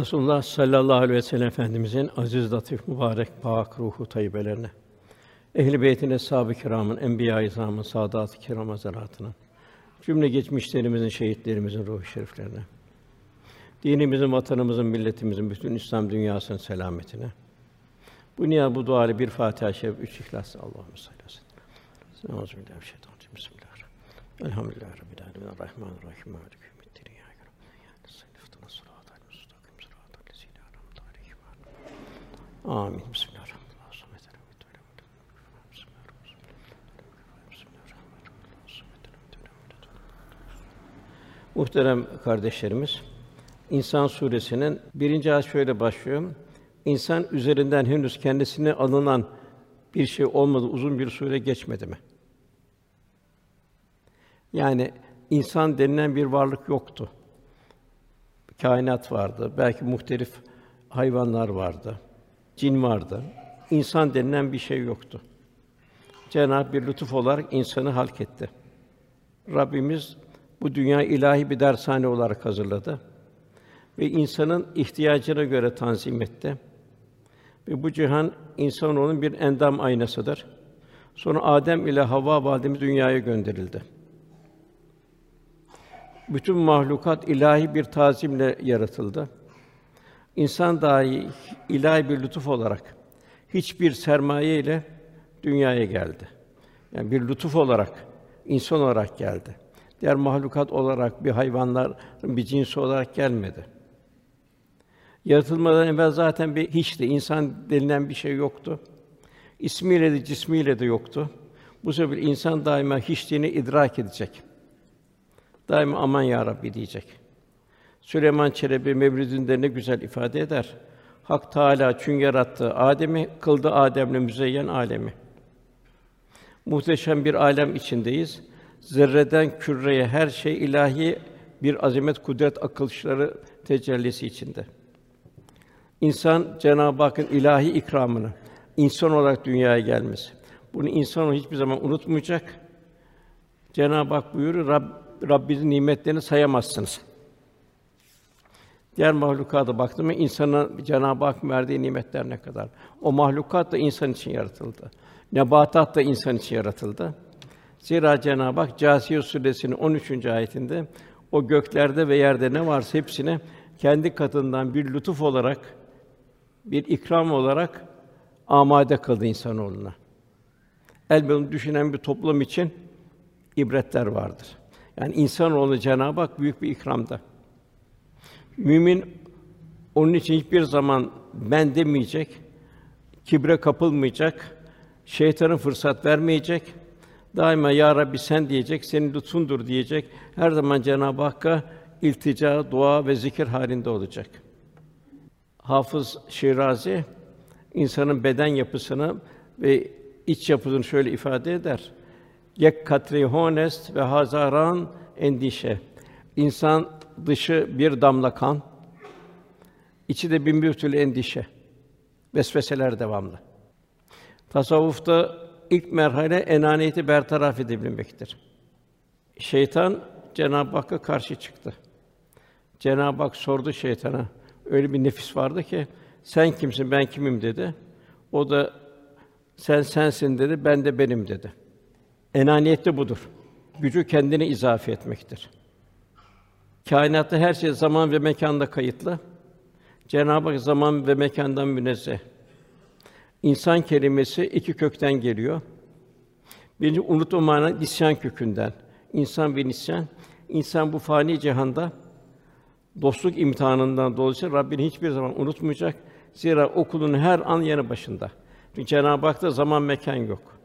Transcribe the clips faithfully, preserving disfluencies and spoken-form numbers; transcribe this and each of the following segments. Resulullah sallallahu aleyhi ve sellem Efendimizin aziz, latif, mübarek, pâk ruhu tayyibelerine, ehl-i beytin, eshâb-ı kirâmın, enbiyâ-i izâmın, sâdât-ı kirâm hazretlerinin, cümle geçmişlerimizin, şehitlerimizin ruhu şeriflerine, dinimizin, vatanımızın, milletimizin, bütün İslam dünyasının selametine. Bu niyaz, bu duayla bir Fatiha-i Şerif, üç İhlas. Allahümme salli aleyhi ve sellem. Euzubillahimineşşeytanirracim. Bismillahirrahmanirrahim. Elhamdülillahi rabbil âlemîn. Errahmânirrahîm. Mâlike yevmiddîn. İyyâke na'budu ve iyyâke nesta'în. Amin. Bismillahirrahmanirrahim. Muhterem kardeşlerimiz, İnsan Sûresi'nin birinci ayet şöyle başlıyor. İnsan üzerinden henüz kendisine alınan bir şey olmadı, uzun bir sure geçmedi mi? Yani insan denilen bir varlık yoktu. Kainat vardı, belki muhtelif hayvanlar vardı, cin vardı. İnsan denilen bir şey yoktu. Cenab-ı bir lütuf olarak insanı halk etti. Rabbimiz bu dünya ilahi bir dershane olarak hazırladı ve insanın ihtiyacına göre tanzim etti. Ve bu cihan insanoğlunun bir endam aynasıdır. Sonra Adem ile Havva validemiz dünyaya gönderildi. Bütün mahlukat ilahi bir tazimle yaratıldı. İnsan dahi ilahi bir lütuf olarak hiçbir sermaye ile dünyaya geldi. Yani bir lütuf olarak insan olarak geldi. Diğer mahlukat olarak bir hayvanlar, bir cins olarak gelmedi. Yaratılmadan evvel zaten bir hiçti. İnsan denilen bir şey yoktu. İsmiyle de cismiyle de yoktu. Bu sebeple insan daima hiçliğini idrak edecek. Daima aman ya Rabbi diyecek. Süleyman Çelebi Mevlidinde ne güzel ifade eder. Hak Teâlâ çün yarattı Adem'i, kıldı Adem'le müzeyyen alemi. Muhteşem bir alem içindeyiz. Zerreden küreye her şey ilahi bir azamet, kudret, akılışları tecellisi içinde. İnsan Cenab-ı Hakk'ın ilahi ikramını, insan olarak dünyaya gelmesi. Bunu insan hiçbir zaman unutmayacak. Cenab-ı Hak buyuruyor, Rab Rabbinizin nimetlerini sayamazsınız. Diğer mahlukata baktığımda insana Cenab-ı Hak verdiği nimetler ne kadar? O mahlukat da insan için yaratıldı. Nebatat da insan için yaratıldı. Zira Cenab-ı Hak Câsiye Sûresi'nin on üçüncü ayetinde o göklerde ve yerde ne varsa hepsine kendi katından bir lütuf olarak, bir ikram olarak amade kıldı insanoğluna. Elbette onu düşünen bir toplum için ibretler vardır. Yani insanoğlu Cenab-ı Hak büyük bir ikramda. Mümin onun için hiçbir zaman ben demeyecek, kibre kapılmayacak, şeytana fırsat vermeyecek. Daima ya Rabbi sen diyecek, senin lütfundur diyecek. Her zaman Cenab-ı Hakk'a iltica, dua ve zikir halinde olacak. Hafız Şirazi insanın beden yapısını ve iç yapısını şöyle ifade eder. Yek katri honest ve hazaran endişe. İnsan dışı bir damla kan, içi de bin bir türlü endişe. Vesveseler devamlı. Tasavvufta ilk merhale enâniyeti bertaraf edebilmektir. Şeytan Cenab-ı Hakk'a karşı çıktı. Cenab-ı Hak sordu şeytana. Öyle bir nefis vardı ki sen kimsin ben kimim dedi. O da sen sensin dedi. Ben de benim dedi. Enâniyet de budur. Gücü kendine izafe etmektir. Kainatta her şey zaman ve mekanda kayıtlı. Cenab-ı Hak zaman ve mekandan münezzeh. İnsan kelimesi iki kökten geliyor. Birinci unutma manası nisyan kökünden. İnsan ve nisyan. İnsan bu fani cihanda dostluk imtihanından dolayı Rabbini hiçbir zaman unutmayacak. Zira o kulun her an yanı başında. Çünkü Cenab-ı Hak'ta zaman mekan yok.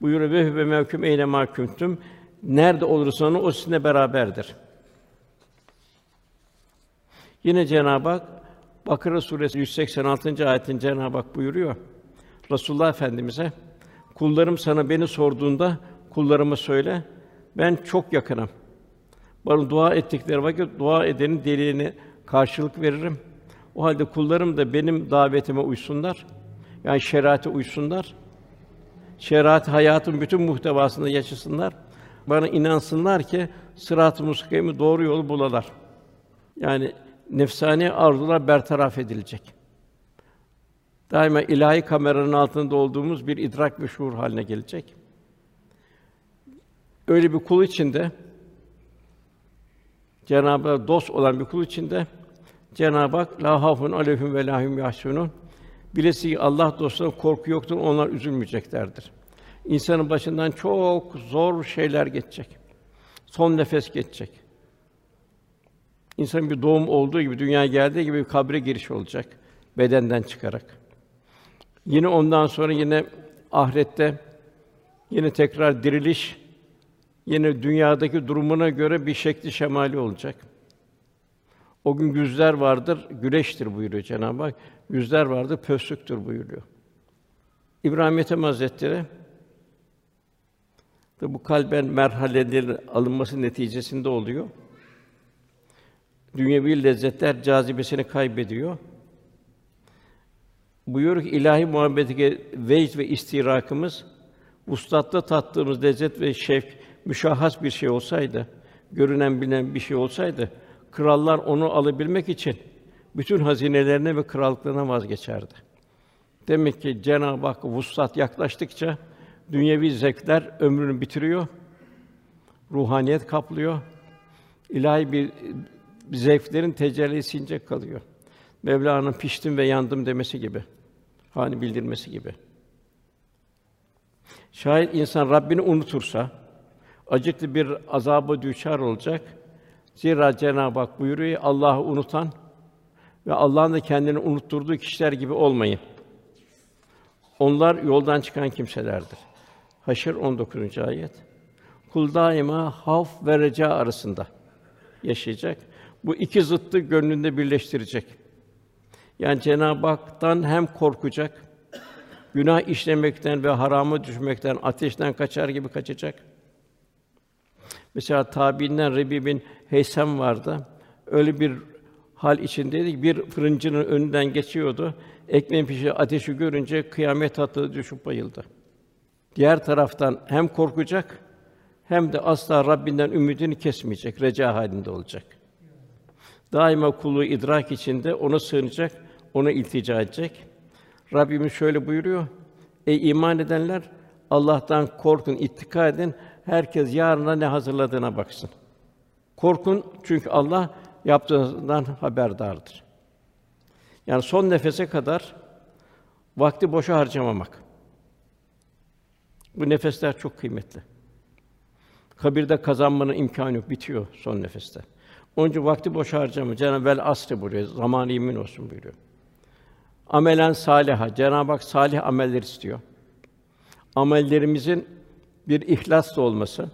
Buyuruyor ve hüve mevküm eyle mahkûmtüm. Nerede olursan o sizinle beraberdir. Yine Cenab-ı Hak Bakara Suresi yüz seksen altıncı ayetin Cenab-ı Hak buyuruyor. Resulullah Efendimize kullarım sana beni sorduğunda kullarıma söyle ben çok yakınım. Bana dua ettikleri vakit dua edenin delilini karşılık veririm. O halde kullarım da benim davetime uysunlar. Yani şeriate uysunlar. Şeriat hayatın bütün muhtevasında yaşasınlar. Bana inansınlar ki sırat-ı mustakimi doğru yolu bulalar. Yani nefsani arzular bertaraf edilecek. Daima ilahi kameranın altında olduğumuz bir idrak ve şuur haline gelecek. Öyle bir kul içinde, Cenab-ı Hak dost olan bir kul içinde, Cenab-ı Hak la hafun aleyhim ve lahum yahsunun bilesi ki Allah dostlarına korku yoktur, onlar üzülmeyeceklerdir. İnsanın başından çok zor şeyler geçecek. Son nefes geçecek. İnsanın bir doğum olduğu gibi, dünyaya geldiği gibi bir kabre giriş olacak, bedenden çıkarak. Yine ondan sonra yine ahirette yine tekrar diriliş, yine dünyadaki durumuna göre bir şekli şemali olacak. O gün güzler vardır, güneştir buyuruyor Cenab-ı Hak. Güzler vardır, pöslüktür buyuruyor. İbrahim Ethem Hazretleri de bu kalben merhalelerin alınması neticesinde oluyor. Dünyevi lezzetler cazibesini kaybediyor. Buyuruyor ki ilahi muhabbetine vecd ve istirakımız ustatta tattığımız lezzet ve şevk müşahhas bir şey olsaydı, görünen bilinen bir şey olsaydı krallar onu alabilmek için bütün hazinelerine ve krallıklarına vazgeçerdi. Demek ki Cenab-ı Hak vuslat yaklaştıkça dünyevi zevkler ömrünü bitiriyor. Ruhaniyet kaplıyor. İlahi bir zevklerin tecellisince kalıyor. Mevlâna'nın piştim ve yandım demesi gibi. Hani bildirmesi gibi. Şayet insan Rabbini unutursa acıklı bir azaba düçar olacak. Zira Cenab-ı Hak buyuruyor, Allah'ı unutan ve Allah'ın da kendini unutturduğu kişiler gibi olmayın. Onlar yoldan çıkan kimselerdir. Haşr on dokuzuncu ayet. Kul daima havf ve reca arasında yaşayacak. Bu iki zıttı gönlünde birleştirecek. Yani Cenab-ı Hak'tan hem korkacak, günah işlemekten ve harama düşmekten, ateşten kaçar gibi kaçacak. Mesela tabiinden Rebi bin Heysem vardı. Öyle bir hal içindeydi ki bir fırıncının önünden geçiyordu. Ekmeğin piştiği ateşi görünce kıyamet hattı düşüp bayıldı. Diğer taraftan hem korkacak hem de asla Rabbinden ümidini kesmeyecek, reca halinde olacak. Daima kulu idrak içinde ona sığınacak, ona iltica edecek. Rabbimiz şöyle buyuruyor: "Ey iman edenler, Allah'tan korkun, ittika edin. Herkes yarına ne hazırladığına baksın. Korkun çünkü Allah yaptığınızdan haberdardır." Yani son nefese kadar vakti boşa harcamamak. Bu nefesler çok kıymetli. Kabirde kazanmanın imkânı yok, bitiyor son nefeste. Onun için vakti boşa harcama. Cenab-ı Vel asri buyuruyor, zaman-ı yemin olsun buyuruyor. Amelen sâliha, Cenab-ı Hak salih ameller istiyor. Amellerimizin bir ihlasla olması,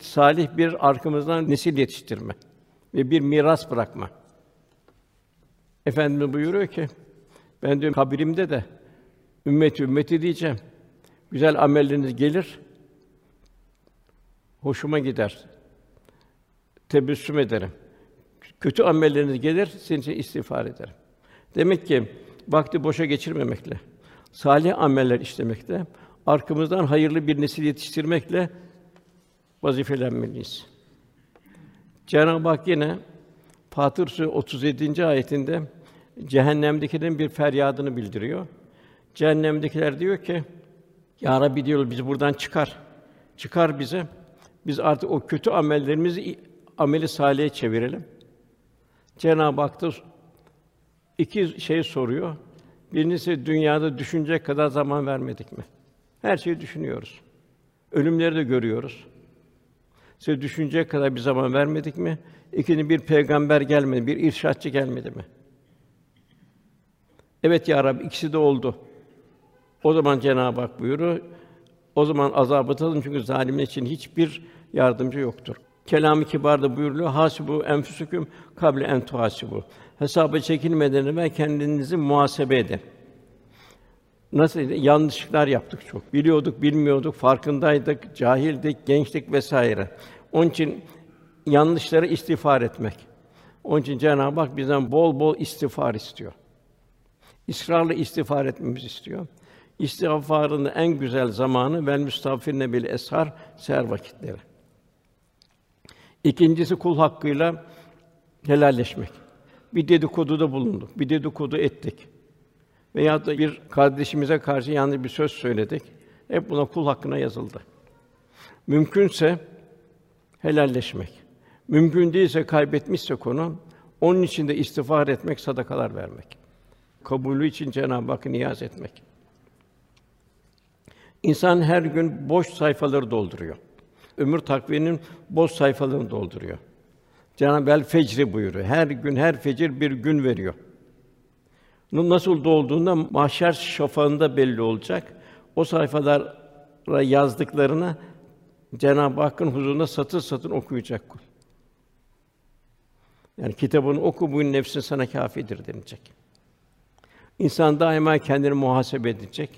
salih bir arkamızdan nesil yetiştirme ve bir miras bırakma. Efendimiz buyuruyor ki, ben diyor kabrimde de ümmeti ümmeti diyeceğim. Güzel amelleriniz gelir, hoşuma gider, tebessüm ederim. Kötü amelleriniz gelir, sizin için istiğfar ederim. Demek ki vakti boşa geçirmemekle, salih ameller işlemekle, arkamızdan hayırlı bir nesil yetiştirmekle vazifelenmeliyiz. Cenab-ı Hak yine Fatır Sûresi otuz yedinci ayetinde cehennemdekilerin bir feryadını bildiriyor. Cehennemdekiler diyor ki: "Ya Rabbi diyor, bizi buradan çıkar. Çıkar bize. Biz artık o kötü amellerimizi ameli salih'e çevirelim." Cenab-ı Hak da iki şey soruyor. Birincisi dünyada düşünecek kadar zaman vermedik mi? Her şeyi düşünüyoruz. Ölümleri de görüyoruz. Size düşünecek kadar bir zaman vermedik mi? İkinci, bir peygamber gelmedi, bir irşatçı gelmedi mi? Evet ya Rabbi, ikisi de oldu. O zaman Cenab-ı Hak buyuruyor, o zaman azabı tadın çünkü zalimler için hiçbir yardımcı yoktur. Kelam-ı kibarda buyuruluyor, hasibu enfüsüküm kable en tuhasibu. Hesaba çekilmeden evvel kendinizi muhasebe edin. Nasıl? Yanlışlıklar yaptık çok. Biliyorduk, bilmiyorduk, farkındaydık, cahildik, gençlik vesaire. Onun için yanlışlara istiğfar etmek. Onun için Cenab-ı Hak bizden bol bol istiğfar istiyor. İsrarla istiğfar etmemizi istiyor. İstiğfarın en güzel zamanı vel müstağfirine bil eshar, seher vakitleri. İkincisi kul hakkıyla helalleşmek. Bir dedikoduda bulunduk, bir dedikodu ettik. Veyahut da bir kardeşimize karşı yanlış bir söz söyledik. Hep buna kul hakkına yazıldı. Mümkünse helalleşmek. Mümkün değilse, kaybetmişse konu, onun için de istiğfar etmek, sadakalar vermek. Kabulü için Cenab-ı Hakk'a niyaz etmek. İnsan her gün boş sayfaları dolduruyor. Ömür takviminin boş sayfalarını dolduruyor. Cenab-ı Hak fecri buyuruyor. Her gün, her fecir bir gün veriyor. Bunun nasıl dolduğunda mahşer şafağında belli olacak. O sayfalara yazdıklarını Cenab-ı Hakk'ın huzurunda satır satır okuyacak kul. Yani kitabını oku, bugün nefsin sana kâfidir denilecek. İnsan daima kendini muhasebe edecek.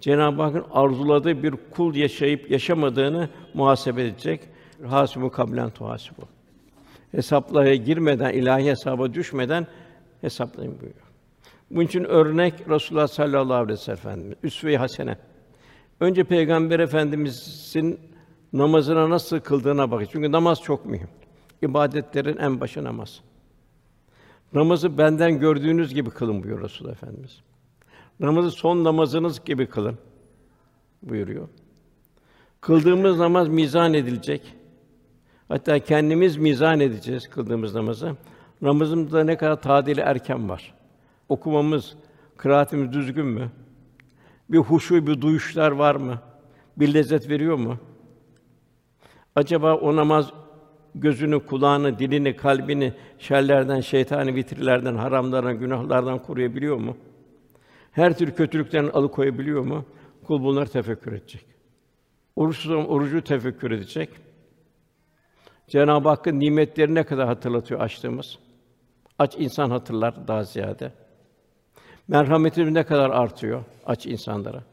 Cenab-ı Hakk'ın arzuladığı bir kul yaşayıp yaşamadığını muhasebe edecek. Hâsibû kablen tuhâsibû. Hesaplara girmeden, ilahi hesaba düşmeden hesaplayın buyuruyor. Bunun için örnek Resulullah sallallahu aleyhi ve sellem Efendimiz, üsve-i hasene. Önce Peygamber Efendimiz'in namazına nasıl kıldığına bakın. Çünkü namaz çok mühim. İbadetlerin en başı namaz. Namazı benden gördüğünüz gibi kılın buyuruyor Resulullah Efendimiz. Namazı son namazınız gibi kılın buyuruyor. Kıldığımız namaz mizan edilecek. Hatta kendimiz mizan edeceğiz kıldığımız namazı. Namazımızda ne kadar tadil-i erken var? Okumamız, kıraatimiz düzgün mü? Bir huşu, bir duyuşlar var mı? Bir lezzet veriyor mu? Acaba o namaz gözünü, kulağını, dilini, kalbini şerlerden, şeytani vitrilerden, haramlardan, günahlardan koruyabiliyor mu? Her tür kötülükten alıkoyabiliyor mu? Kul bunları tefekkür edecek. Oruçsuz olan orucu tefekkür edecek. Cenab-ı Hakk'ın nimetleri ne kadar hatırlatıyor açtığımız? Aç insan hatırlar daha ziyade. Merhametimiz ne kadar artıyor aç insanlara?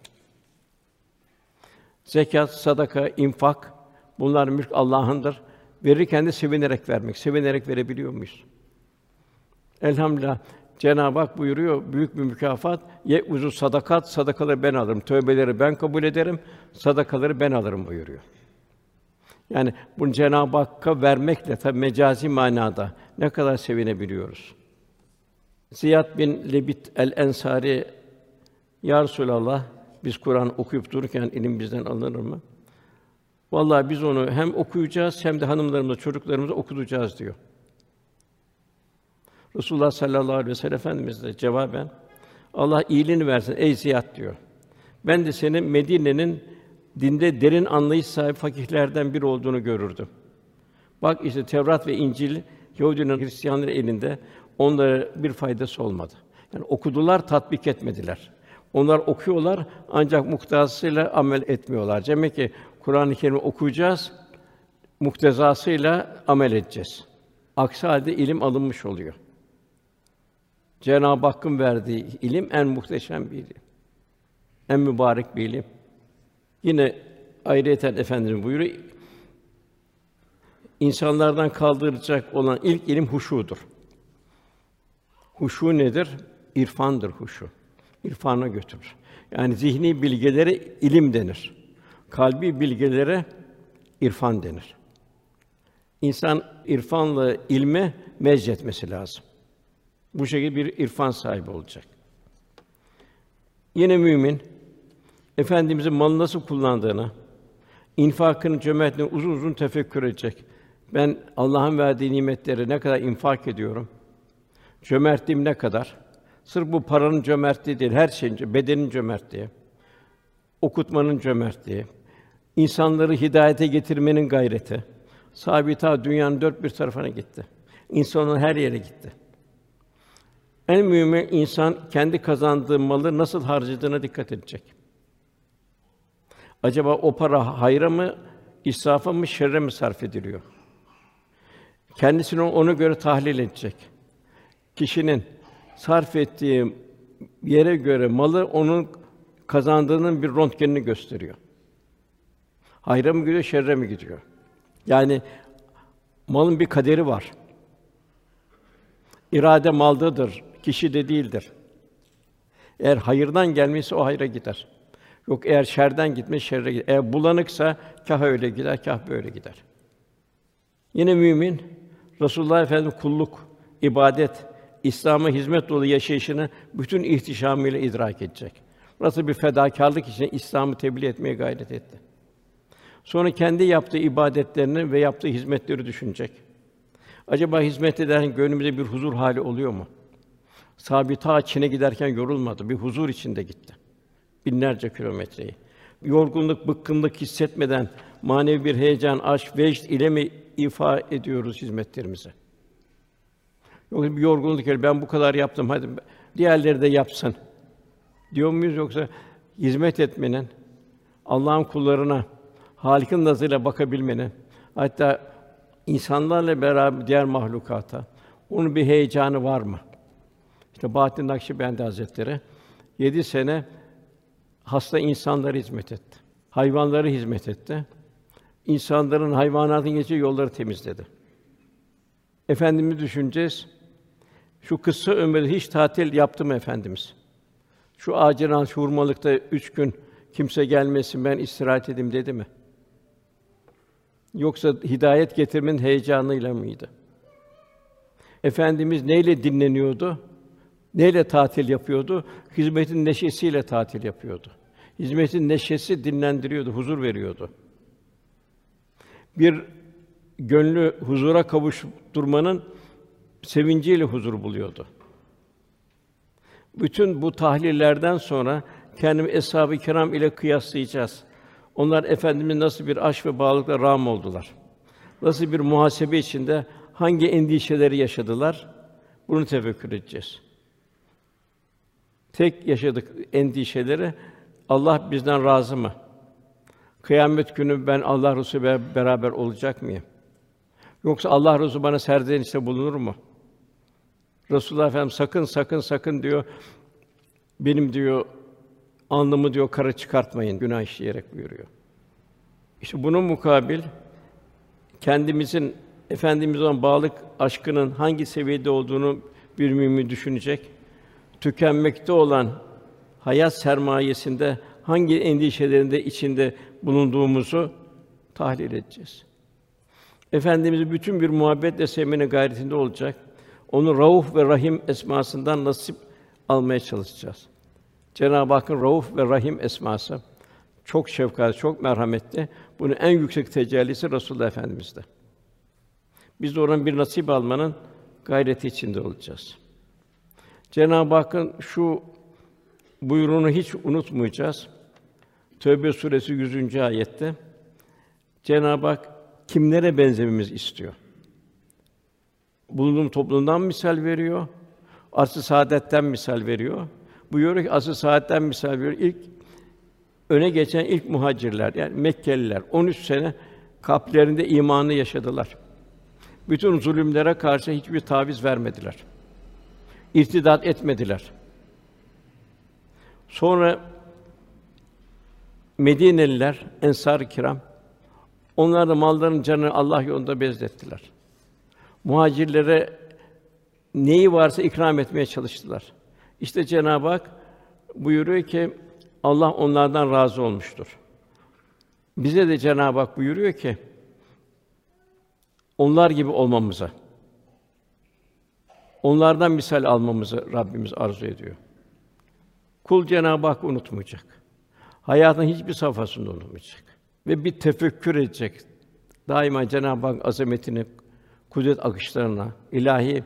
Zekat, sadaka, infak, bunlar mülk Allah'ındır. Verirken de sevinerek vermek, sevinerek verebiliyor muyuz? Elhamdülillah. Cenab-ı Hak buyuruyor, büyük bir mükafat, ye uzu sadakat, sadakaları ben alırım, tövbeleri ben kabul ederim, sadakaları ben alırım buyuruyor. Yani bunu Cenab-ı Hakk'a vermekle tabii mecazi manada ne kadar sevinebiliyoruz. Ziyad bin Lebit el-Ensari, ya Resulallah, biz Kur'an okuyup dururken ilim bizden alınır mı? Vallahi biz onu hem okuyacağız hem de hanımlarımıza, çocuklarımıza okutacağız diyor. Resulullah sallallahu aleyhi ve sellem Efendimiz de cevaben, Allah iyiliğini versin ey Ziyad diyor. Ben de senin Medine'nin dinde derin anlayış sahibi fakihlerden biri olduğunu görürdüm. Bak işte Tevrat ve İncil Yahudilerin, Hristiyanların elinde, onlara bir faydası olmadı. Yani okudular, tatbik etmediler. Onlar okuyorlar ancak muktezasıyla amel etmiyorlar. Demek ki Kur'an-ı Kerim'i okuyacağız, muktezasıyla amel edeceğiz. Aksi halde ilim alınmış oluyor. Cenab-ı Hakk'ın verdiği ilim en muhteşem bir ilim, en mübarek bir ilim. Yine ayrıyeten Efendimiz buyuruyor, insanlardan kaldıracak olan ilk ilim huşudur. Huşu nedir? İrfandır huşu. İrfana götürür. Yani zihni bilgelere ilim denir. Kalbi bilgelere irfan denir. İnsan irfanla ilme mecletmesi lazım. Bu şekilde bir irfan sahibi olacak. Yine mümin Efendimizin malını nasıl kullandığını, infakının cömertliğini uzun uzun tefekkür edecek. Ben Allah'ın verdiği nimetleri ne kadar infak ediyorum? Cömertliğim ne kadar? Sırf bu paranın cömertliği değil, her şeyin, bedenin cömertliği, okutmanın cömertliği, insanları hidayete getirmenin gayreti. Sahabe-i ta dünyanın dört bir tarafına gitti. İnsanın her yere gitti. En mühimi insan kendi kazandığı malı nasıl harcadığına dikkat edecek. Acaba o para hayra mı, israfa mı, şerre mi sarf ediliyor? Kendisini ona göre tahlil edecek. Kişinin sarf ettiği yere göre malı onun kazandığının bir röntgenini gösteriyor. Hayra mı gidiyor, şerre mi gidiyor? Yani malın bir kaderi var. İrade maldadır, kişi de değildir. Eğer hayırdan gelmişse o hayra gider. Yok eğer şerden gitmiş şerre gider. Eğer bulanıksa kah öyle gider, kah böyle gider. Yine mümin Resulullah Efendimiz kulluk, ibadet, İslam'a hizmet dolu yaşayışını bütün ihtişamıyla idrak edecek. Burası bir fedakârlık için İslam'ı tebliğ etmeye gayret etti. Sonra kendi yaptığı ibadetlerini ve yaptığı hizmetleri düşünecek. Acaba hizmet ederken gönlümüzde bir huzur hali oluyor mu? Sahabe-i ta Çin'e giderken yorulmadı, bir huzur içinde gitti. Binlerce kilometreyi. Yorgunluk, bıkkınlık hissetmeden manevi bir heyecan, aşk, vecd ile mi ifa ediyoruz hizmetlerimizi? Yoksa bir yorgunluk ile ben bu kadar yaptım, hadi diğerleri de yapsın diyor muyuz? Yoksa hizmet etmenin, Allah'ın kullarına Hâlık'ın nazarıyla bakabilmenin, hatta insanlarla beraber diğer mahlukata onun bir heyecanı var mı? İşte Bahattin Nakşibendi Hazretleri yedi sene hasta insanlara hizmet etti. Hayvanlara hizmet etti. İnsanların, hayvanatın geçtiği yolları temizledi. Efendimiz düşüneceğiz. Şu kısa ömürde hiç tatil yaptı mı efendimiz? Şu acilen, şu hurmalıkta üç gün kimse gelmesin, ben istirahat edeyim dedi mi? Yoksa hidayet getirmenin heyecanıyla mıydı? Efendimiz neyle dinleniyordu? Neyle tatil yapıyordu? Hizmetin neşesiyle tatil yapıyordu. Hizmetin neşesi dinlendiriyordu, huzur veriyordu. Bir gönlü huzura kavuşturmanın sevinciyle huzur buluyordu. Bütün bu tahlillerden sonra kendimi eshab-ı kiram ile kıyaslayacağız. Onlar Efendimiz nasıl bir aşk ve bağlılıkla râm oldular? Nasıl bir muhasebe içinde hangi endişeleri yaşadılar? Bunu tefekkür edeceğiz. Tek yaşadık endişeleri, Allah bizden razı mı? Kıyamet günü ben Allah Resulü'yle beraber olacak mıyım? Yoksa Allah Resulü bana serzenişte bulunur mu? Resulullah Efendimiz sakın sakın sakın diyor. Benim diyor alnımı diyor kara çıkartmayın, günah işleyerek buyuruyor. İşte bunun mukabil kendimizin Efendimiz'e olan bağlılık aşkının hangi seviyede olduğunu bir mümin düşünecek. Tükenmekte olan hayat sermayesinde hangi endişelerinde içinde bulunduğumuzu tahlil edeceğiz. Efendimiz bütün bir muhabbetle sevmenin gayretinde olacak. Onun Rauf ve Rahim esmasından nasip almaya çalışacağız. Cenab-ı Hakk'ın Rauf ve Rahim esması çok şefkatli, çok merhametli. Bunun en yüksek tecellisi Resulullah Efendimiz'de. Biz de oradan bir nasip almanın gayreti içinde olacağız. Cenab-ı Hakk'ın şu buyruğunu hiç unutmayacağız. Tövbe suresi yüzüncü ayette Cenab-ı Hak kimlere benzememiz istiyor? Bulunduğum toplumdan misal veriyor. Asr-ı saadetten misal veriyor. Buyuruyor ki asr-ı saadetten misal veriyor. İlk öne geçen ilk muhacirler yani Mekkeliler on üç sene kalplerinde imanı yaşadılar. Bütün zulümlere karşı hiçbir taviz vermediler. İrtidat etmediler. Sonra Medineliler, Ensar-ı Kiram, onlar da mallarının canını Allah yolunda bezlettiler. Muhacirlere neyi varsa ikram etmeye çalıştılar. İşte Cenab-ı Hak buyuruyor ki Allah onlardan razı olmuştur. Bize de Cenab-ı Hak buyuruyor ki onlar gibi olmamıza, onlardan misal almamızı Rabbimiz arzu ediyor. Kul Cenab-ı Hakk'ı unutmayacak. Hayatın hiçbir safhasını unutmayacak ve bir tefekkür edecek. Daima Cenab-ı Hak azametini, kudret akışlarına, ilahi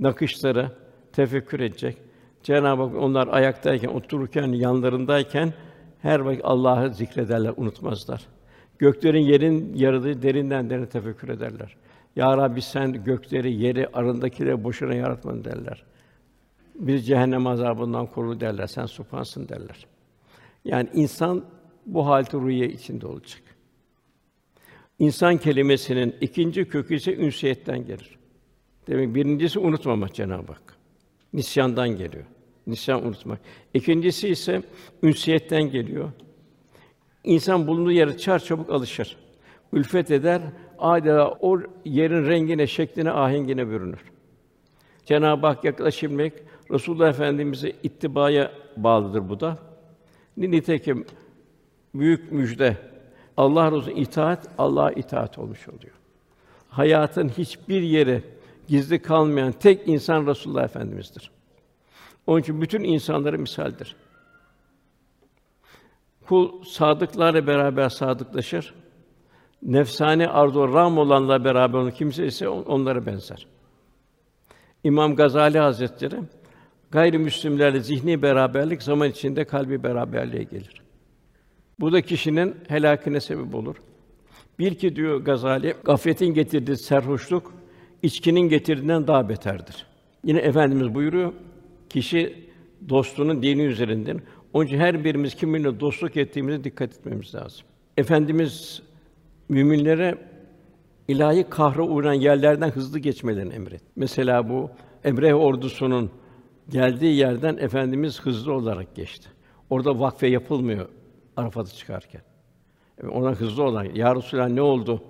nakışlara tefekkür edecek. Cenab-ı Hak onlar ayaktayken, otururken, yanlarındayken her vakit Allah'ı zikrederler, unutmazlar. Göklerin yerin yaradığı derinden derine tefekkür ederler. Ya Rabbi sen gökleri, yeri, arındakileri boşuna yaratmadın derler. Biz cehennem azabından koru derler. Sen subhansın derler. Yani insan bu halde rüya içinde olacak. İnsan kelimesinin ikinci kökü ise ünsiyetten gelir. Demek birincisi unutmamak Cenab-ı Hak. Nisyandan geliyor. Nisyan unutmak. İkincisi ise ünsiyetten geliyor. İnsan bulunduğu yere çarçabuk alışır. Ülfet eder, adeta o yerin rengine, şekline, ahengine bürünür. Cenab-ı Hak yaklaşabilmek, Resulullah Efendimiz'e ittibaya bağlıdır bu da. Nitekim büyük müjde, Allah Resulü'ne itaat, Allah'a itaat olmuş oluyor. hayatın hiçbir yeri gizli kalmayan tek insan Resulullah Efendimiz'dir. Onun için bütün insanlara misaldir. Kul sadıklarla beraber sadıklaşır. Nefsani arzu ram olanlarla beraber onu kimse ise onlara benzer. İmam Gazali Hazretleri gayrimüslimlerle zihni beraberlik zaman içinde kalbi beraberliğe gelir. Bu da kişinin helakine sebep olur. Bil ki diyor Gazali, gafletin getirdiği serhoşluk içkinin getirdiğinden daha beterdir. Yine Efendimiz buyuruyor, kişi dostunun dini üzerinden. Onun için her birimiz kiminle dostluk ettiğimize dikkat etmemiz lazım. Efendimiz müminlere ilahi kahra uğrayan yerlerden hızlı geçmelerini emret. Mesela bu Emre ordusunun geldiği yerden Efendimiz hızlı olarak geçti. Orada vakfe yapılmıyor Arafat'a çıkarken. Ona hızlı olan, "Ya Resulallah ne oldu?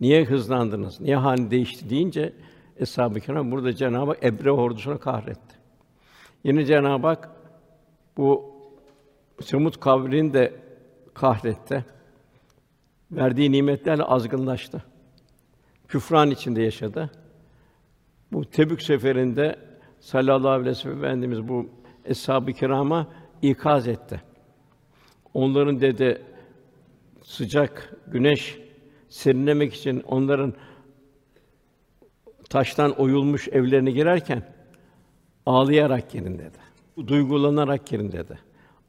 Niye hızlandınız? Niye hâli değişti?" deyince Eshâb-ı Kiram burada Cenab-ı Hak Ebre ordusunu kahretti. Yine Cenab-ı Hak bu Semud kavmini de kahretti. Verdiği nimetlerle azgınlaştı. Küfran içinde yaşadı. Bu Tebük seferinde sallallahu aleyhi ve sellem Efendimiz bu Eshâb-ı Kirâm'a ikaz etti. Onların dedi sıcak güneş serinlemek için onların taştan oyulmuş evlerine girerken ağlayarak girin dedi. Duygulanarak girin dedi.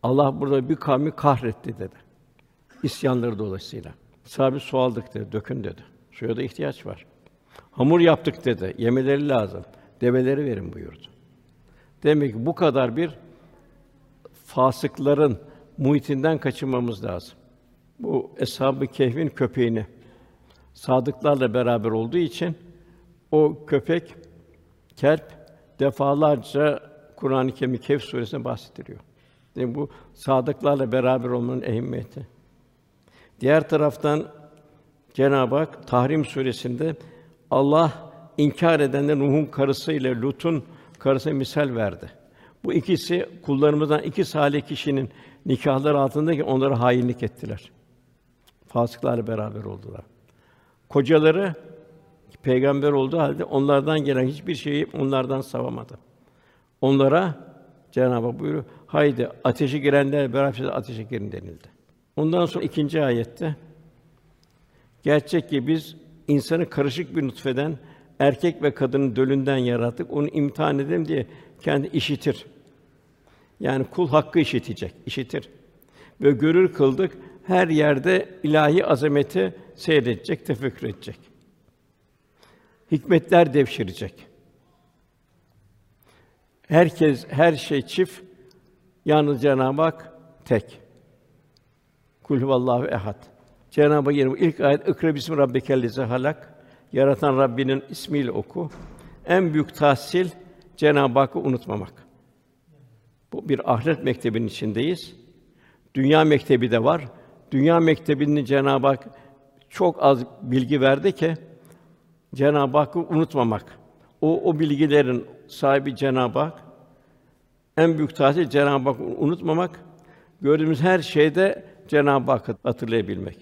Allah burada bir kavmi kahretti dedi. İsyanları dolayısıyla. Sahabe su aldık dedi, dökün dedi. Suya da ihtiyaç var. Hamur yaptık dedi, yemeleri lazım. Develeri verin buyurdu. Demek ki bu kadar bir fasıkların muhitinden kaçınmamız lazım. Bu Eshâb-ı Kehf'in köpeğini sadıklarla beraber olduğu için o köpek kelp defalarca Kur'an-ı Kerim Kehf suresinde bahsediliyor. Yani bu sadıklarla beraber olmanın ehemmiyeti. Diğer taraftan Cenab-ı Hak Tahrim suresinde Allah inkar edenler Nuh'un karısı ile Lut'un karısına misal verdi. Bu ikisi kullarımızdan iki salih kişinin nikahları altındaki onlara hainlik ettiler. Fasıklarla beraber oldular. Kocaları peygamber olduğu halde onlardan gelen hiçbir şeyi onlardan savamadı. Onlara Cenab-ı Hak buyuruyor, "Haydi ateşe girenler beraber ateşe girin" denildi. Ondan sonra ikinci ayette gerçek ki biz insanı karışık bir nutfeden erkek ve kadının dölünden yarattık. Onu imtihan edelim diye kendi işitir. Yani kul hakkı işitecek, işitir. Ve görür kıldık. Her yerde ilahi azameti seyredecek, tefekkür edecek. Hikmetler devşirecek. Herkes, her şey çift, yalnız Cenab-ı Hak tek. Kul huvallahu ehad. Cenab-ı Hak yine bu ilk ayet "Ikra bismi rabbikellezî halak." Yaratan Rabbinin ismiyle oku. En büyük tahsil Cenab-ı Hakk'ı unutmamak. Bu bir ahiret mektebinin içindeyiz. Dünya mektebi de var. Dünya mektebini Cenab-ı Hak çok az bilgi verdi ki Cenab-ı Hakk'ı unutmamak. O o bilgilerin sahibi Cenab-ı Hak. En büyük tahsil Cenab-ı Hakk'ı unutmamak. Gördüğümüz her şeyde Cenab-ı Hakk'ı hatırlayabilmek.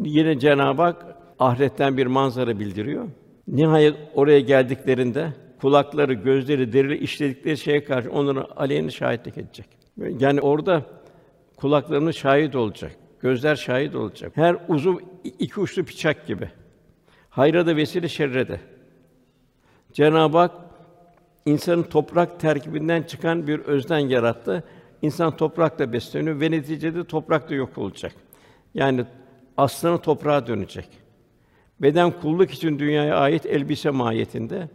Yine Cenab-ı Hak ahiretten bir manzara bildiriyor. Nihayet oraya geldiklerinde kulakları, gözleri, derileri işledikleri şeye karşı onların aleyhine şahitlik edecek. Yani orada kulaklarımız şahit olacak, gözler şahit olacak. Her uzuv iki uçlu bıçak gibi. Hayra da vesile, şerre de. Cenab-ı Hak insanın toprak terkibinden çıkan bir özden yarattı. İnsan toprakla besleniyor ve neticede toprak da yok olacak. Yani aslında toprağa dönecek. Beden kulluk için dünyaya ait elbise mahiyetinde.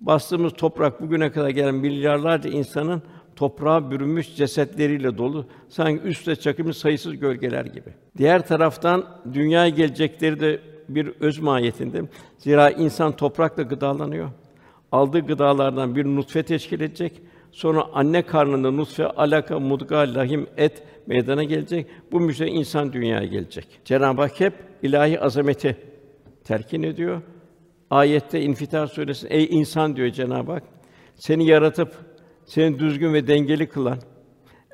Bastığımız toprak bugüne kadar gelen milyarlarca insanın toprağa bürünmüş cesetleriyle dolu, sanki üstte çakılmış sayısız gölgeler gibi. Diğer taraftan dünyaya gelecekleri de bir öz mahiyetinde. Zira insan toprakla gıdalanıyor. Aldığı gıdalardan bir nutfe teşkil edecek. Sonra anne karnında nutfe, alaka, mudga, lahim, et meydana gelecek. Bu müjde insan dünyaya gelecek. Cenab-ı Hak hep ilahi azameti terkin ediyor. Ayette İnfitar Suresi "Ey insan" diyor Cenab-ı Hak. "Seni yaratıp seni düzgün ve dengeli kılan,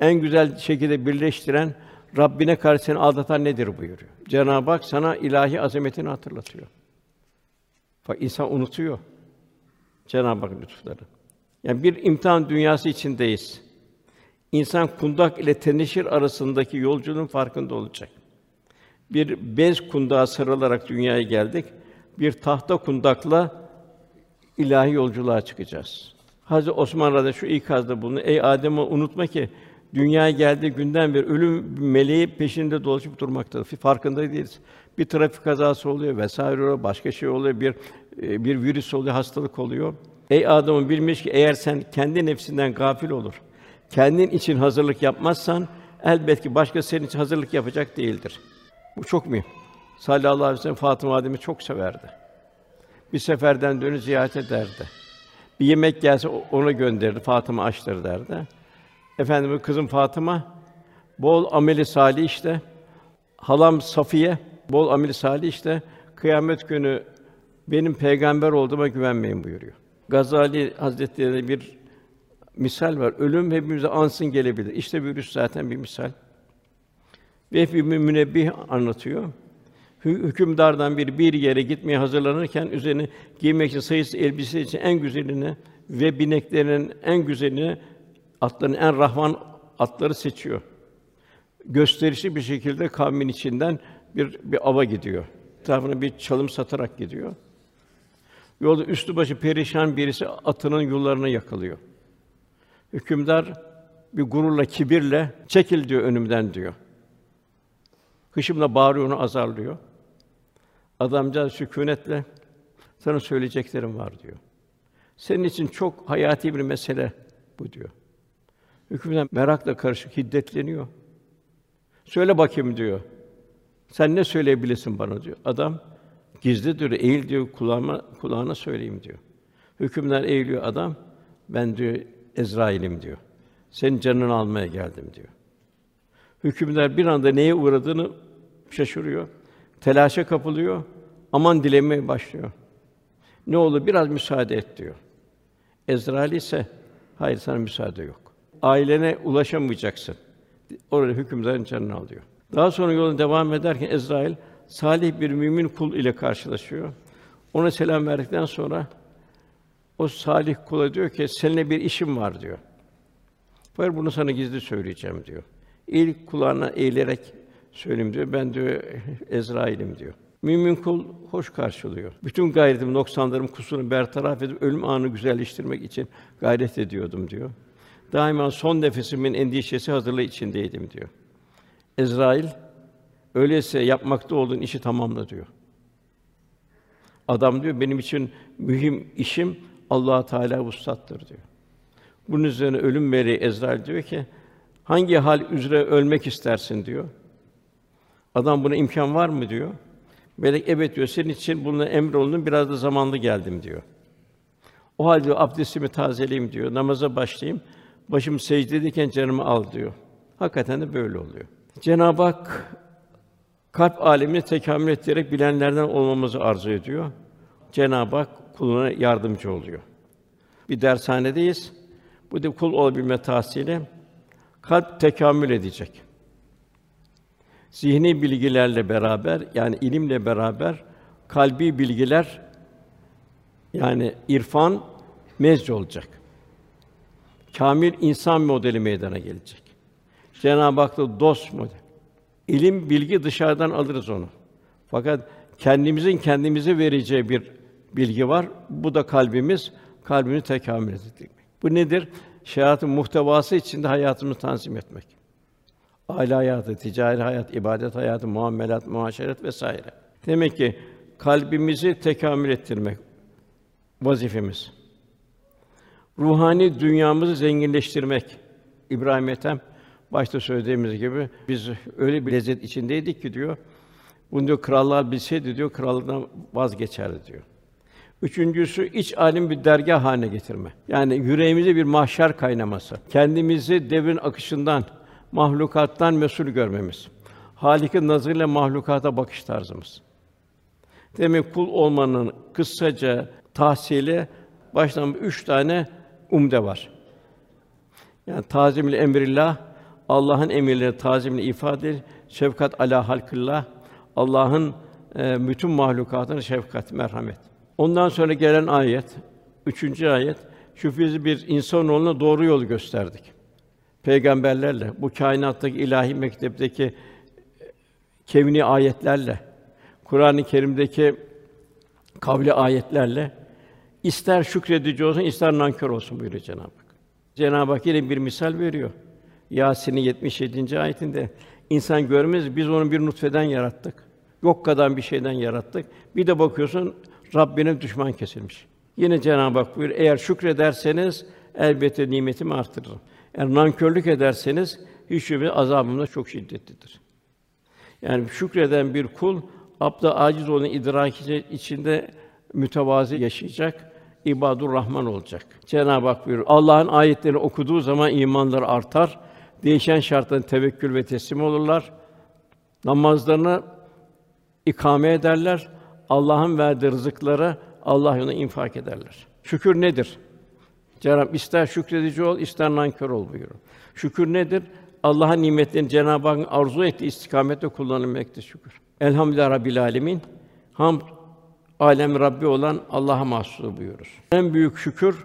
en güzel şekilde birleştiren Rabbine karşı seni aldatan nedir?" buyuruyor. Cenab-ı Hak sana ilahi azametini hatırlatıyor. Fakat insan unutuyor Cenab-ı Hak lütufları. Yani bir imtihan dünyası içindeyiz. İnsan kundak ile teneşir arasındaki yolculuğun farkında olacak. Bir bez kundağa sarılarak dünyaya geldik. Bir tahta kundakla ilahi yolculuğa çıkacağız. Hazreti Osman radıyallahu anh şu ikazda bulundu. Ey Adem'i unutma ki dünyaya geldiği günden beri ölüm meleği peşinde dolaşıp durmaktadır. Farkında değiliz. Bir trafik kazası oluyor vesaire oluyor, başka şey oluyor, bir bir virüs oluyor, hastalık oluyor. Ey Adem'i bilmiş ki eğer sen kendi nefsinden gafil olur, kendin için hazırlık yapmazsan elbet ki başka senin için hazırlık yapacak değildir. Bu çok mühim. Sallallahu aleyhi ve sellem Fatıma Adem'i çok severdi. Bir seferden dönüp ziyaret ederdi. Bir yemek gelse onu gönderirdi, Fatıma açtır derdi. Efendim kızım Fatıma bol ameli salih işte. Halam Safiye bol ameli salih işte. Kıyamet günü benim peygamber olduğuma güvenmeyin buyuruyor. Gazali Hazretleri'ne bir misal var. Ölüm hepimize ansın gelebilir. İşte virüs zaten bir misal. Vehbi bin Münebbih anlatıyor. Hükümdardan bir bir yere gitmeye hazırlanırken üzerine giymek için sayısız elbise için en güzelini ve bineklerinin en güzelini, atların en rahvan atları seçiyor. Gösterişli bir şekilde kavmin içinden bir bir ava gidiyor. Etrafına bir çalım satarak gidiyor. Yolda üstü başı perişan birisi atının yollarına yakalıyor. Hükümdar bir gururla, kibirle çekil diyor önümden diyor. Hışımla bağırıyor, onu azarlıyor. Adamcağız sükûnetle sana söyleyeceklerim var diyor. Senin için çok hayati bir mesele bu diyor. Hükümdar merakla karışık hiddetleniyor. Söyle bakayım diyor. Sen ne söyleyebilirsin bana diyor. Adam gizli diyor, eğil diyor kulağıma, kulağına söyleyeyim diyor. Hükümdar eğiliyor adam. Ben diyor Ezrail'im diyor. Senin canını almaya geldim diyor. Hükümdar bir anda neye uğradığını şaşırıyor. Telaşa kapılıyor. Aman dilemeye başlıyor. Ne olur biraz müsaade et diyor. Ezrail ise hayır sana müsaade yok. Ailene ulaşamayacaksın. Orada hükümdarın canını alıyor. Daha sonra yoluna devam ederken Ezrail salih bir mümin kul ile karşılaşıyor. Ona selam verdikten sonra o salih kula diyor ki seninle bir işim var diyor. Fakat bunu sana gizli söyleyeceğim diyor. İlk kulağına eğilerek söyleyeyim diyor. Ben diyor Ezrail'im diyor. Mümin kul hoş karşılıyor. Bütün gayretim, noksanlarım, kusurunu bertaraf edip ölüm anını güzelleştirmek için gayret ediyordum diyor. Daima son nefesimin endişesi hazırlığı içindeydim diyor. Ezrail öyleyse yapmakta olduğun işi tamamla diyor. Adam diyor benim için mühim işim Allah Teala vuslattır diyor. Bunun üzerine ölüm meleği Ezrail diyor ki hangi hal üzere ölmek istersin diyor. Adam buna imkan var mı diyor. Melek evet diyor. Senin için bununla emrolundum. Biraz da zamanlı geldim diyor. O halde abdestimi tazeleyeyim diyor. Namaza başlayayım. Başım secdedeyken canımı al diyor. Hakikaten de böyle oluyor. Cenab-ı Hak kalp âlemini tekamül ettirerek bilenlerden olmamızı arzu ediyor. Cenab-ı Hak kuluna yardımcı oluyor. Bir dershanedeyiz. Bu da kul olabilme tahsili. Kalp tekamül edecek. Zihni bilgilerle beraber, yani ilimle beraber kalbi bilgiler, yani irfan mezc olacak. Kâmil insan modeli meydana gelecek. Cenab-ı Hak'la dost modeli. İlim, bilgi dışarıdan alırız onu. Fakat kendimizin kendimize vereceği bir bilgi var. Bu da kalbimiz, kalbini tekamül edecek. Bu nedir? Şeriatın muhtevası içinde hayatımızı tanzim etmek. Aile hayatı, ticari hayat, ibadet hayatı, muamelat, muaşeret vesaire. Demek ki kalbimizi tekamül ettirmek vazifemiz. Ruhani dünyamızı zenginleştirmek. İbrahim Ethem başta söylediğimiz gibi biz öyle bir lezzet içindeydik ki diyor. Bunu diyor krallar bilseydi diyor krallıktan vazgeçerdi diyor. Üçüncüsü iç âlim bir dergâh haline getirme. Yani yüreğimize bir mahşer kaynaması. Kendimizi devrin akışından, mahlukattan mesul görmemiz. Hâlik-i nazarıyla mahlukata bakış tarzımız. Demek kul olmanın kısaca tahsili baştan üç tane umde var. Yani tazimül emrillah, Allah'ın emirleri tazimle ifade edilir. Şefkat ala halkillah, Allah'ın e, bütün mahlukatına şefkat, merhamet. Ondan sonra gelen ayet, üçüncü ayet, şüphesiz bir insanoğluna doğru yolu gösterdik. Peygamberlerle, bu kainattaki ilahi mektepteki kevni ayetlerle, Kur'an-ı Kerim'deki kavli ayetlerle, ister şükredici olsun, ister nankör olsun buyuruyor Cenab-ı Hak. Cenab-ı Hak yine bir misal veriyor. Yâsin'in yetmiş yedinci ayetinde insan görmez, biz onu bir nutfeden yarattık. Yok kadar bir şeyden yarattık. Bir de bakıyorsun Rabbine düşman kesilmiş. Yine Cenab-ı Hak buyuruyor, eğer şükrederseniz elbette nimetimi artırırım. Eğer nankörlük ederseniz hiç şüphe azabım da çok şiddetlidir. Yani şükreden bir kul abd-ı aciz olan idraki içinde mütevazi yaşayacak, ibadur rahman olacak. Cenab-ı Hak buyuruyor, Allah'ın ayetlerini okuduğu zaman imanları artar, değişen şartların tevekkül ve teslim olurlar. Namazlarını ikame ederler, Allah'ın verdiği rızıklara Allah yolunda infak ederler. Şükür nedir? Cenab-ı Hak, ister şükredici ol, ister nankör ol buyuruyor. Şükür nedir? Allah'ın nimetlerini Cenab-ı Hakk'ın arzu ettiği istikamette kullanılmaktır şükür. Elhamdülillahi Rabbil âlemin. Hamd alem Rabbi olan Allah'a mahsus buyururuz. En büyük şükür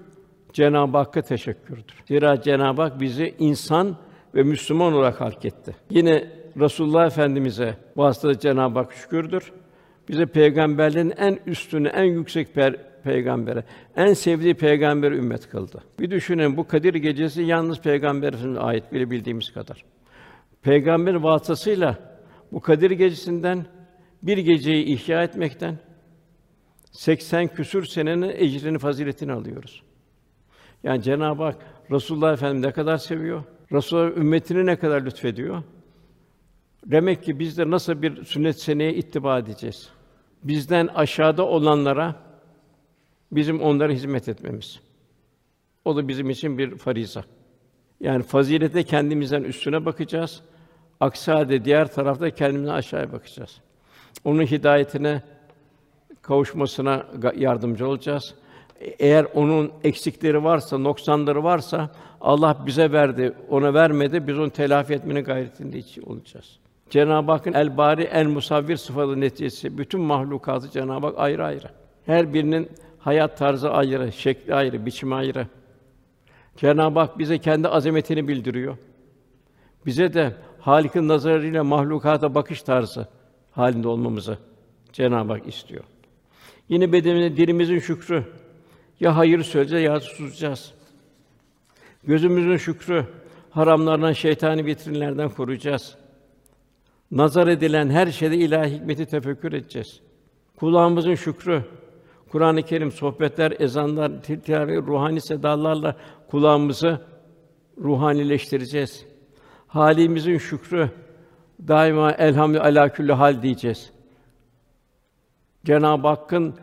Cenab-ı Hakk'a teşekkürdür. Zira Cenab-ı Hak bizi insan ve Müslüman olarak halk etti. Yine Resulullah Efendimize vasıtasıyla Cenab-ı Hak şükürdür. Bize peygamberlerin en üstünü, en yüksek per peygambere, en sevdiği peygamberi ümmet kıldı. Bir düşünün, bu Kadir Gecesi yalnız Peygamber Efendimiz'e ait bile bildiğimiz kadar. Peygamber vasıtasıyla bu Kadir Gecesi'nden bir geceyi ihya etmekten seksen küsur senenin ecrini, faziletini alıyoruz. Yani Cenab-ı Hak Resulullah Efendimiz ne kadar seviyor, Resulullah ümmetini ne kadar lütfediyor. Demek ki biz de nasıl bir sünnet seneye ittiba edeceğiz? Bizden aşağıda olanlara bizim onlara hizmet etmemiz. O da bizim için bir fariza. Yani fazilete kendimizden üstüne bakacağız. Aksi halde diğer tarafta kendimize aşağıya bakacağız. Onun hidayetine kavuşmasına yardımcı olacağız. Eğer onun eksikleri varsa, noksanları varsa Allah bize verdi, ona vermedi. Biz onu telafi etmenin gayretinde olacağız. Cenab-ı Hakk'ın el-Bari, el-Musavvir sıfatı neticesi bütün mahlukatı Cenab-ı Hak ayrı ayrı. Her birinin hayat tarzı ayrı, şekli ayrı, biçimi ayrı. Cenab-ı Hak bize kendi azametini bildiriyor. Bize de Halik'in nazarıyla mahlukata bakış tarzı halinde olmamızı Cenab-ı Hak istiyor. Yine bedenimizin, dilimizin şükrü. Ya hayır söyleyeceğiz ya susacağız. Gözümüzün şükrü. Haramlardan, şeytani vitrinlerden koruyacağız. Nazar edilen her şeyde ilahi hikmeti tefekkür edeceğiz. Kulağımızın şükrü. Kur'an-ı Kerim, sohbetler, ezanlar, tilavet, ruhani sedalarla kulağımızı ruhanileştireceğiz. Halimizin şükrü. Daima elhamdülillah ala külli hal diyeceğiz. Cenab-ı Hakk'ın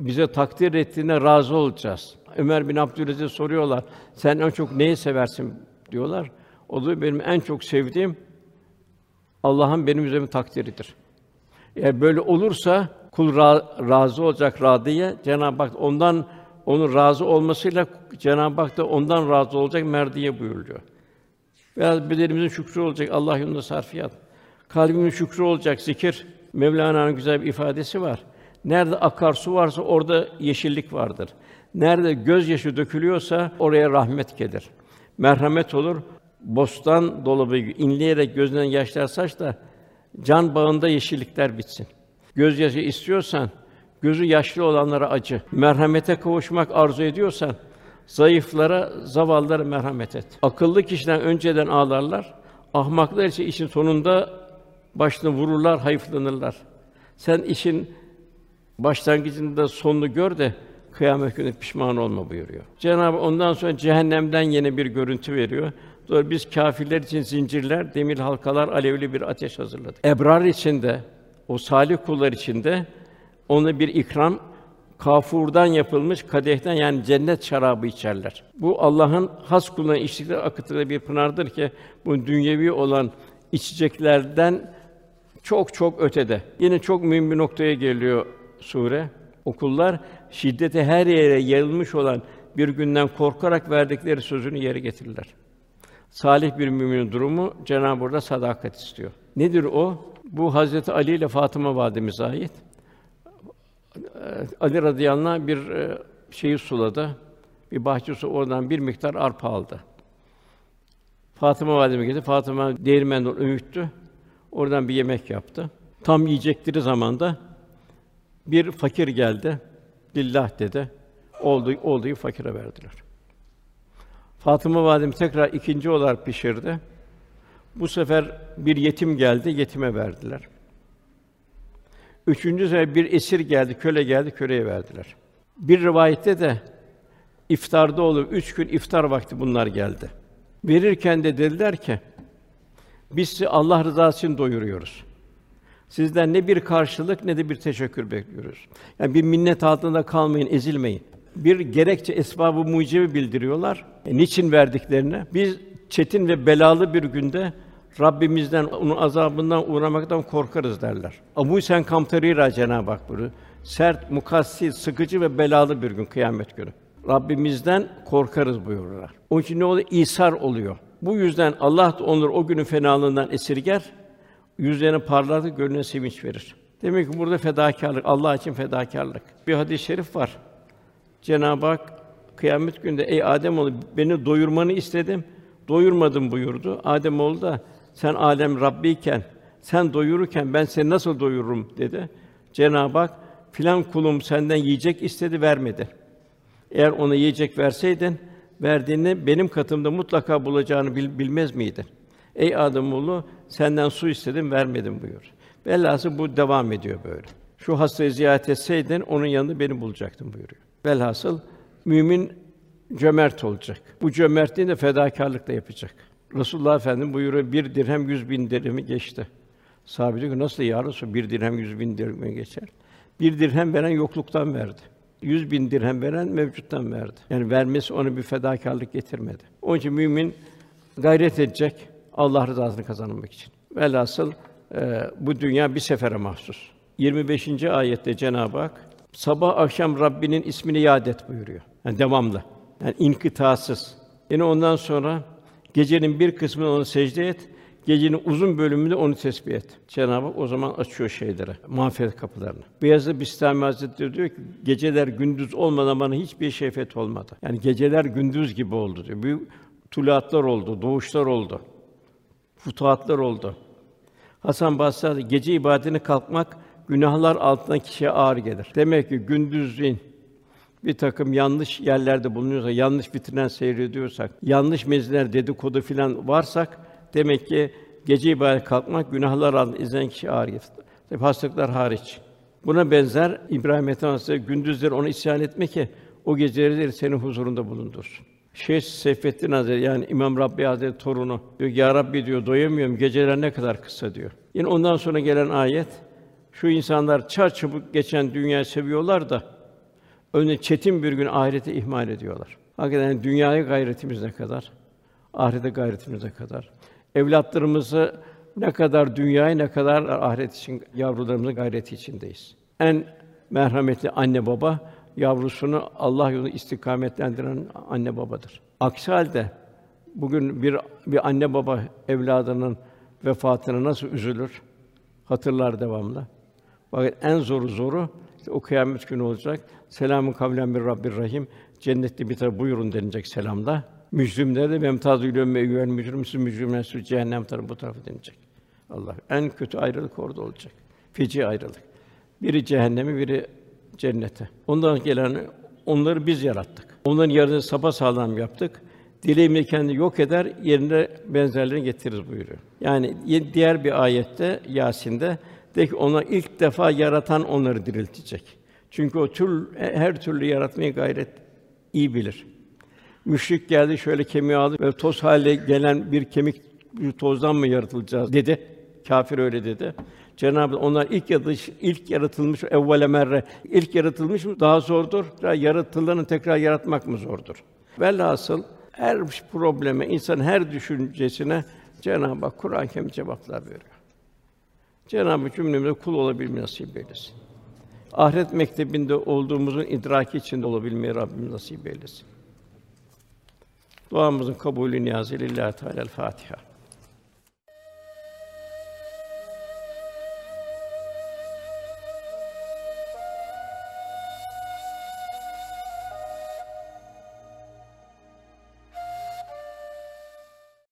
bize takdir ettiğine razı olacağız. Ömer bin Abdülaziz'e soruyorlar, sen en çok neyi seversin diyorlar. O da benim en çok sevdiğim Allah'ın benim üzerime takdiridir. Eğer böyle olursa kul ra razı olacak, radiye. Cenab-ı Hak ondan onun razı olmasıyla Cenab-ı Hak da ondan razı olacak, merdiye buyuruyor. Biraz bedenimizin şükrü olacak Allah yolunda sarfiyat. Kalbimizin şükrü olacak zikir. Mevlana'nın güzel bir ifadesi var. Nerede akarsu varsa orada yeşillik vardır. Nerede gözyaşı dökülüyorsa oraya rahmet gelir. Merhamet olur. Bostan dolabı inleyerek gözünden yaşlar saç da can bağında yeşillikler bitsin. Gözyaşı istiyorsan gözü yaşlı olanlara acı. Merhamete kavuşmak arzu ediyorsan zayıflara, zavallılara merhamet et. Akıllı kişiden önceden ağlarlar. Ahmaklar ise işin sonunda başını vururlar, hayıflanırlar. Sen işin başlangıcında sonunu gör de kıyamet günü pişman olma buyuruyor. Cenab-ı Hak ondan sonra cehennemden yeni bir görüntü veriyor. Doğru, biz kâfirler için zincirler, demir halkalar, alevli bir ateş hazırladık. Ebrar için de, o salih kullar için de ona bir ikram, kafurdan yapılmış kadehten yani cennet şarabı içerler. Bu Allah'ın has kuluna içtikleri akıtılı bir pınardır ki bu dünyevi olan içeceklerden çok çok ötede. Yine çok mühim bir noktaya geliyor sure. Okullar şiddeti her yere yayılmış olan bir günden korkarak verdikleri sözünü yere getirirler. Salih bir müminin durumu Cenab-ı Hak sadakat istiyor. Nedir o? Bu Hazreti Ali ile Fatıma validemize ait. Ali radıyallahu anh bir şeyi suladı, bir bahçesi, oradan bir miktar arpa aldı. Fatıma valideme gitti. Fatıma değirmenden öğüttü. Oradan bir yemek yaptı. Tam yiyecekleri zamanda bir fakir geldi. Lillah dedi. Oldu, olduğu fakire verdiler. Fatıma validem tekrar ikinci olarak pişirdi. Bu sefer bir yetim geldi, yetime verdiler. Üçüncü sefer bir esir geldi, köle geldi, köleye verdiler. Bir rivayette de iftarda olup üç gün iftar vakti bunlar geldi. Verirken de dediler ki, biz sizi Allah rızası için doyuruyoruz. Sizden ne bir karşılık ne de bir teşekkür bekliyoruz. Yani bir minnet altında kalmayın, ezilmeyin. Bir gerekçe esbabı mucibi bildiriyorlar. E, niçin verdiklerini? Biz çetin ve belalı bir günde Rabbimizden, onun azabından uğramaktan korkarız derler. Abu'sen kamtarira Cenab-ı Hak buyuruyor. Sert, mukassi, sıkıcı ve belalı bir gün, kıyamet günü. Rabbimizden korkarız buyururlar. Onun için ne oluyor? İsar oluyor. Bu yüzden Allah da onları o günün fenalığından esirger, yüzlerine parlardı, gönlüne sevinç verir. Demek ki burada fedakârlık, Allah için fedakârlık. Bir hadis-i şerif var. Cenab-ı Hak kıyamet günde ey Âdemoğlu beni doyurmanı istedim, doyurmadın buyurdu. Âdemoğlu da sen âlem Rabbiyken, sen doyururken ben seni nasıl doyururum dedi. Cenab-ı Hak filan kulum senden yiyecek istedi, vermedi. Eğer ona yiyecek verseydin, verdiğini benim katımda mutlaka bulacağını bil, bilmez miydin? Ey Âdemoğlu senden su istedim, vermedin buyur. Velhâsıl bu devam ediyor böyle. Şu hastayı ziyaret etseydin onun yanında beni bulacaktın buyuruyor. Velhasıl mümin cömert olacak. Bu cömertliğini de fedakârlıkla yapacak. Resulullah Efendimiz buyuruyor bir dirhem yüz bin dirhemi geçti. Sahabe diyor ki nasıl ya Resulallah bir dirhem yüz bin dirhemi geçer? Bir dirhem veren yokluktan verdi. Yüz bin dirhem veren mevcuttan verdi. Yani vermesi ona bir fedakârlık getirmedi. Onun için mümin gayret edecek Allah rızasını kazanmak için. Velhasıl e, bu dünya bir sefere mahsus. yirmi beşinci ayette Cenab-ı Hak sabah akşam Rabbinin ismini yad et buyuruyor. Yani devamlı. Yani inkıtasız. Yine ondan sonra gecenin bir kısmını ona secde et, gecenin uzun bölümünde onu tesbih et. Cenab-ı Hak o zaman açıyor şeylere, mağfiret kapılarını. Beyazıt Bistami Hazretleri diyor ki geceler gündüz olmadan bana hiçbir şey feth olmadı. Yani geceler gündüz gibi oldu diyor. Büyük tuluatlar oldu, doğuşlar oldu. Futuhatlar oldu. Hasan Basri Hazretleri gece ibadetine kalkmak günahlar altından kişiye ağır gelir. Demek ki gündüzün bir takım yanlış yerlerde bulunuyorsa, yanlış fitnen seyrediyorsak, yanlış meclisler dedikodu filan varsak, demek ki gece ibadete kalkmak günahlar altından izlenen kişiye ağır gelir. Tabii hastalıklar hariç. Buna benzer İbrahim Ethem Hazretleri gündüzleri ona isyan etme ki o geceleri senin huzurunda bulundursun. Şeyh Seyfettin Hazretleri yani İmam Rabbi Hazretleri torunu diyor ya Rabbi diyor doyamıyorum geceler ne kadar kısa diyor. Yine ondan sonra gelen ayet şu insanlar çarçabuk geçen dünyayı seviyorlar da önüne çetin bir gün ahireti ihmal ediyorlar. Hakikaten dünyaya gayretimiz ne kadar, ahirete gayretimiz ne kadar. Evlatlarımızı ne kadar dünyaya ne kadar ahiret için yavrularımızın gayreti içindeyiz. En merhametli anne baba yavrusunu Allah yolunda istikametlendiren anne babadır. Aksi halde bugün bir bir anne baba evladının vefatına nasıl üzülür? Hatırlar devamlı. Fakat en zoru zoru işte o kıyamet günü olacak. Selamun kavlen min Rabbir Rahim. Cennette bir tarafa buyurun denilecek selamda. Mücrimlere de memtazül ümmü eyyühen mücrim siz mücrimler siz cehennem tarafı bu tarafı denilecek. Allah en kötü ayrılık orada olacak. Feci ayrılık. Biri cehennemi, biri cennete. Ondan gelen onları biz yarattık. Onların yerini sapasağlam yaptık. Dileğimle kendini yok eder, yerine benzerlerini getiririz buyuruyor. Yani diğer bir ayette Yasin'de de ki ona ilk defa yaratan onları diriltecek. Çünkü o tür her türlü yaratmayı gayret iyi bilir. Müşrik geldi şöyle kemiği aldı ve toz haline gelen bir kemik bir tozdan mı yaratılacağız dedi. Kafir öyle dedi. Cenab-ı Hak onlar ilk yaratılmış, ilk yaratılmış evvele merre ilk yaratılmış mı daha zordur. Yaratılanı tekrar yaratmak mı zordur? Velhasıl her probleme, insan her düşüncesine Cenab-ı Hak Kur'an-ı Kerim cevaplar veriyor. Cenab-ı Hak cümlemize kul olabilmeyi nasip eylesin. Ahiret mektebinde olduğumuzun idraki içinde olabilmeyi Rabbimiz nasip eylesin. Duamızın kabulü niyazı lillahi teâlâ'l Fatiha.